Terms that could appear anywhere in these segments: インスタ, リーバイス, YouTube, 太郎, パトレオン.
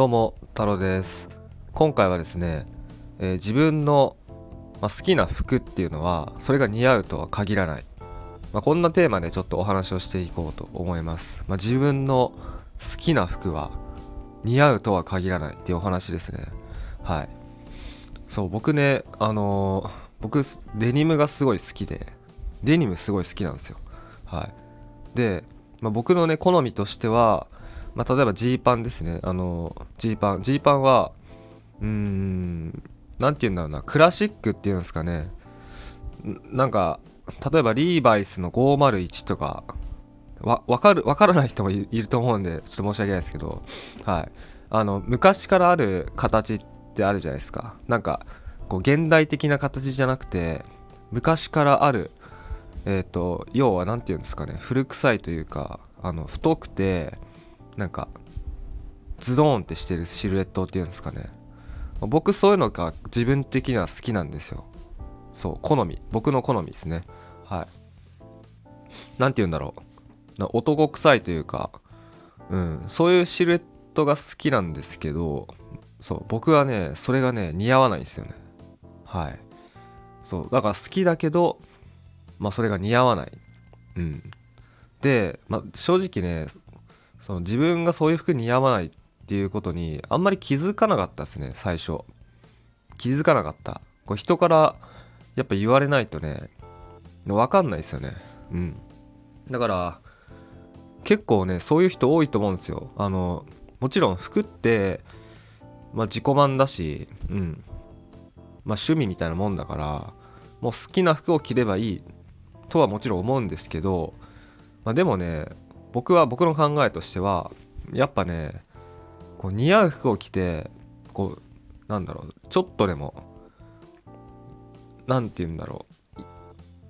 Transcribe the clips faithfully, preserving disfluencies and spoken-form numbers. どうも太郎です。今回はですね、えー、自分の、まあ、好きな服っていうのはそれが似合うとは限らない、まあ、こんなテーマでちょっとお話をしていこうと思います。まあ、自分の好きな服は似合うとは限らないっていうお話ですね。はい、そう僕ねあのー、僕デニムがすごい好きでデニムすごい好きなんですよ。はいで、まあ、僕のね好みとしてはまあ、例えばジーパンですね。あのジーパンジーパンはうーんなんていうんだろうな、クラシックっていうんですかね。なんか例えばリーバイスのごーまるいちとかわわかるわからない人も い, いると思うんでちょっと申し訳ないですけど、はいあの昔からある形ってあるじゃないですか。なんかこう現代的な形じゃなくて昔からあるえっ、ー、と要はなんていうんですかね、古臭いというかあの太くてなんかズドーンってしてるシルエットっていうんですかね。僕そういうのが自分的には好きなんですよ。そう好み、僕の好みですね。はいなんて言うんだろう、男臭いというか、うん、そういうシルエットが好きなんですけど、そう僕はねそれがね似合わないんですよね。はいそうだから好きだけどまあそれが似合わない、うん、で、まあ、正直ねその自分がそういう服似合わないっていうことにあんまり気づかなかったですね。最初気づかなかった。こう人からやっぱ言われないとね分かんないですよね。うんだから結構ねそういう人多いと思うんですよ。あのもちろん服って、まあ、自己満だし、うんまあ、趣味みたいなもんだからもう好きな服を着ればいいとはもちろん思うんですけど、まあ、でもね僕は僕の考えとしてはやっぱねこう似合う服を着てこうなんだろうちょっとでもなんて言うんだろう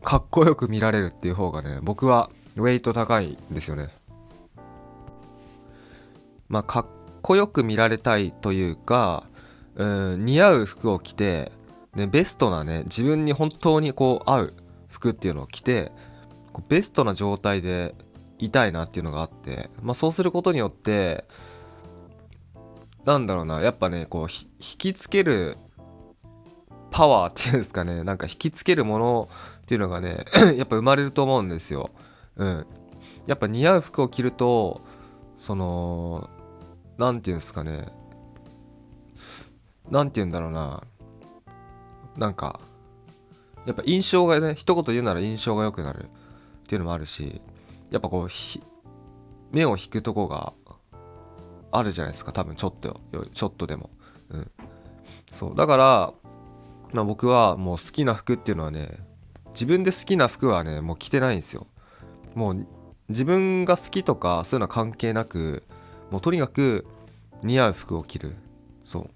かっこよく見られるっていう方がね僕はウェイト高いんですよね。まあかっこよく見られたいというかうーん似合う服を着て、ね、ベストなね自分に本当にこう合う服っていうのを着てこうベストな状態でいたいなっていうのがあって、まあ、そうすることによってなんだろうなやっぱねこう引きつけるパワーっていうんですかね、なんか引きつけるものっていうのがねやっぱ生まれると思うんですよ。うんやっぱ似合う服を着るとそのなんていうんですかねなんていうんだろうななんかやっぱ印象がね一言言うなら印象が良くなるっていうのもあるしやっぱこう目を引くとこがあるじゃないですか多分ちょっとちょっとでも、うん、そうだから、まあ、僕はもう好きな服っていうのはね自分で好きな服はねもう着てないんですよ。もう自分が好きとかそういうのは関係なくもうとにかく似合う服を着る。そう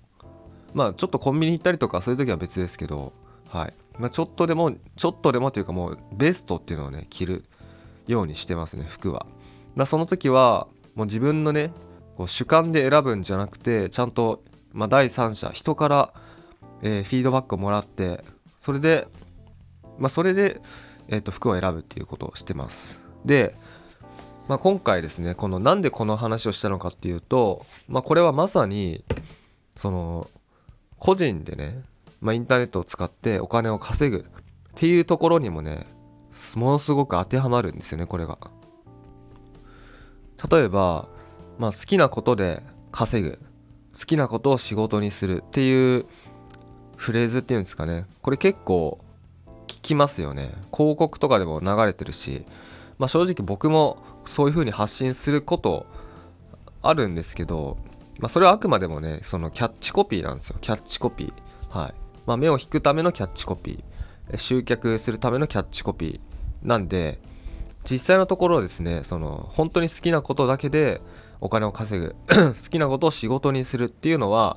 まあちょっとコンビニ行ったりとかそういう時は別ですけど、はい、まあ、ちょっとでもちょっとでもというかもうベストっていうのをね着るようにしてますね服は。だその時はもう自分のねこう主観で選ぶんじゃなくてちゃんと、まあ、第三者人から、えー、フィードバックをもらってそれで、まあ、それで、えー、と服を選ぶっていうことをしてます。で、まあ、今回ですねこのなんでこの話をしたのかっていうと、まあ、これはまさにその個人でね、まあ、インターネットを使ってお金を稼ぐっていうところにもねものすごく当てはまるんですよねこれが。例えば、まあ、好きなことで稼ぐ好きなことを仕事にするっていうフレーズっていうんですかね、これ結構聞きますよね。広告とかでも流れてるし、まあ、正直僕もそういう風に発信することあるんですけど、まあ、それはあくまでもねそのキャッチコピーなんですよ。キャッチコピー、はいまあ、目を引くためのキャッチコピー、集客するためのキャッチコピーなんで実際のところですねその本当に好きなことだけでお金を稼ぐ好きなことを仕事にするっていうのは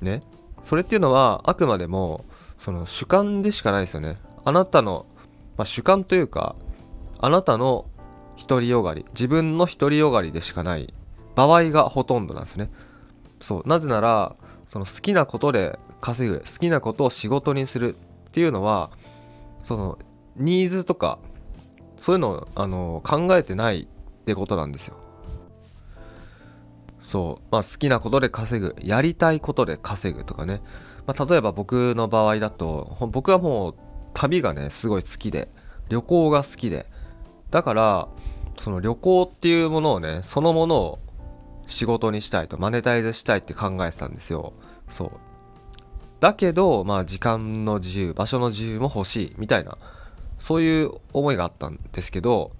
ねそれっていうのはあくまでもその主観でしかないですよね。あなたの、まあ、主観というかあなたの独りよがり自分の独りよがりでしかない場合がほとんどなんですね。そうなぜならその好きなことで稼ぐ好きなことを仕事にするっていうのはそのニーズとかそういうのをあの考えてないってことなんですよ。そう、まあ、好きなことで稼ぐ、やりたいことで稼ぐとかね、まあ、例えば僕の場合だと、僕はもう旅がねすごい好きで、旅行が好きで、だからその旅行っていうものをね、そのものを仕事にしたいと、マネタイズしたいって考えてたんですよ。そうだけど、まあ時間の自由、場所の自由も欲しいみたいな、そういう思いがあったんですけど、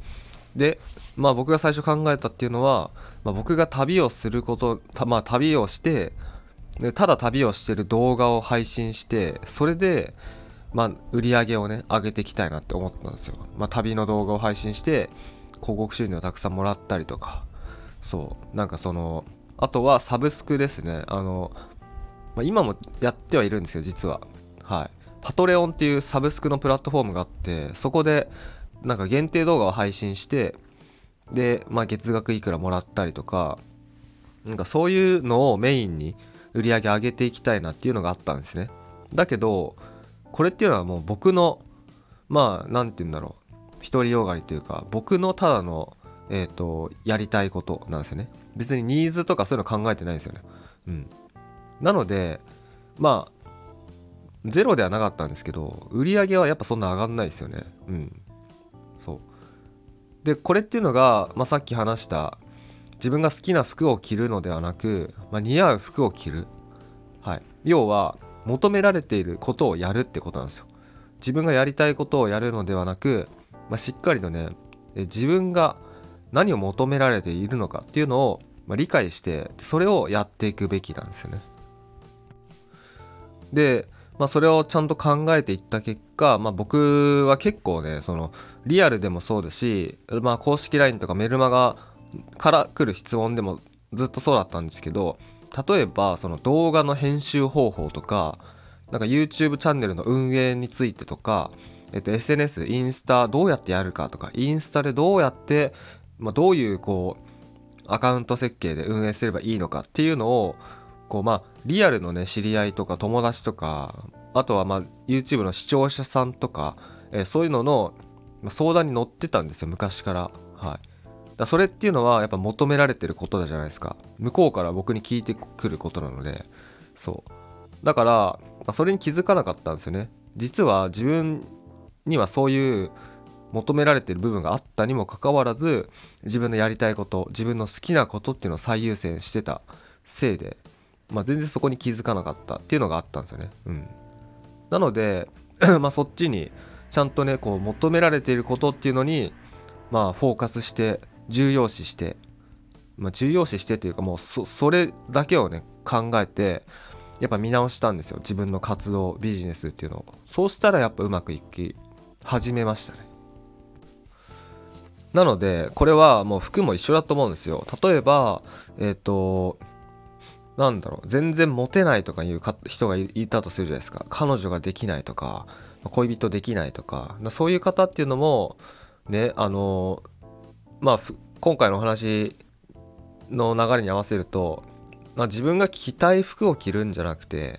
でまあ僕が最初考えたっていうのは、まあ、僕が旅をすること、たまあ旅をしてで、ただ旅をしてる動画を配信して、それでまあ売り上げをね上げていきたいなって思ったんですよ。まあ旅の動画を配信して広告収入をたくさんもらったりとか、そうなんかそのあとはサブスクですね。あの、まあ、今もやってはいるんですよ実は。はい、パトレオンっていうサブスクのプラットフォームがあって、そこでなんか限定動画を配信して、でまあ月額いくらもらったりとか、なんかそういうのをメインに売り上げ上げていきたいなっていうのがあったんですね。だけどこれっていうのはもう僕の、まあなんて言うんだろう、独りよがりというか、僕のただのえっとやりたいことなんですよね。別にニーズとかそういうの考えてないんですよね。うん。なのでまあゼロではなかったんですけど、売り上げはやっぱそんな上がんないですよね。うん。そう。でこれっていうのが、まあ、さっき話した自分が好きな服を着るのではなく、まあ、似合う服を着る、はい、要は求められていることをやるってことなんですよ。自分がやりたいことをやるのではなく、まあ、しっかりとね自分が何を求められているのかっていうのを、まあ、理解して、それをやっていくべきなんですよね。で、まあ、それをちゃんと考えていった結果、まあ、僕は結構ねそのリアルでもそうだし、まあ、公式 ライン とかメルマガから来る質問でもずっとそうだったんですけど、例えばその動画の編集方法とか、なんか YouTube チャンネルの運営についてとか、えっと、エスエヌエス、インスタどうやってやるかとか、インスタでどうやって、まあ、どういうこうアカウント設計で運営すればいいのかっていうのをこう、まあ、リアルのね知り合いとか友達とか、あとはまあ YouTube の視聴者さんとか、えー、そういうのの相談に乗ってたんですよ昔から。はい。だそれっていうのはやっぱ求められてることだじゃないですか。向こうから僕に聞いてくることなので、そう。だからそれに気づかなかったんですよね。実は自分にはそういう求められてる部分があったにもかかわらず、自分のやりたいこと、自分の好きなことっていうのを最優先してたせいで、まあ、全然そこに気づかなかったっていうのがあったんですよね。うん。なのでまあそっちにちゃんとねこう求められていることっていうのにまあフォーカスして、重要視して、まあ、重要視してというかもう そ, それだけをね考えてやっぱ見直したんですよ自分の活動、ビジネスっていうのを。そうしたらやっぱうまくいき始めましたね。なのでこれはもう服も一緒だと思うんですよ。例えばえっとなんだろう、全然モテないとかいう人がいたとするじゃないですか。彼女ができないとか恋人できないとか、そういう方っていうのもね、あのまあ今回のお話の流れに合わせると、まあ、自分が着たい服を着るんじゃなくて、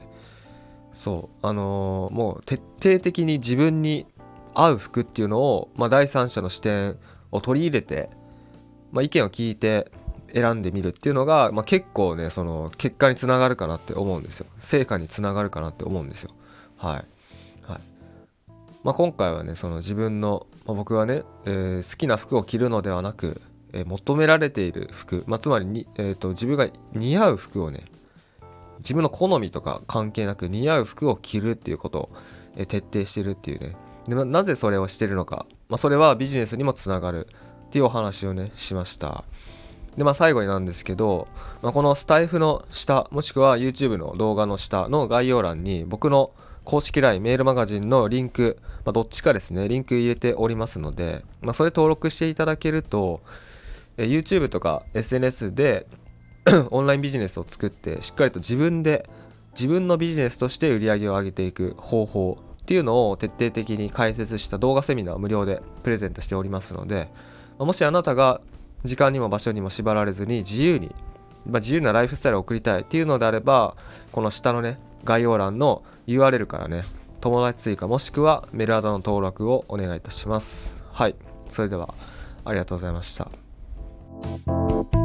そうあのー、もう徹底的に自分に合う服っていうのを、まあ、第三者の視点を取り入れて、まあ、意見を聞いて選んでみるっていうのが、まあ、結構ねその結果につながるかなって思うんですよ。成果につながるかなって思うんですよ。はい、はい。まあ、今回はねその自分の、まあ、僕はね、えー、好きな服を着るのではなく、えー、求められている服、まあ、つまりに、えーと、自分が似合う服をね、自分の好みとか関係なく似合う服を着るっていうことを、えー、徹底してるっていうね。で、まあ、なぜそれをしてるのか、まあ、それはビジネスにもつながるっていうお話をねしました。でまあ、最後になんですけど、まあ、このスタイフの下もしくは YouTube の動画の下の概要欄に僕の公式 ライン メールマガジンのリンク、まあ、どっちかですねリンク入れておりますので、まあ、それ登録していただけるとえ YouTube とか エスエヌエス でオンラインビジネスを作って、しっかりと自分で自分のビジネスとして売り上げを上げていく方法っていうのを徹底的に解説した動画セミナーを無料でプレゼントしておりますので、まあ、もしあなたが時間にも場所にも縛られずに自由に、まあ、自由なライフスタイルを送りたいっていうのであれば、この下のね概要欄の ユーアールエル からね友達追加もしくはメルアドの登録をお願いいたします。はい、それではありがとうございました。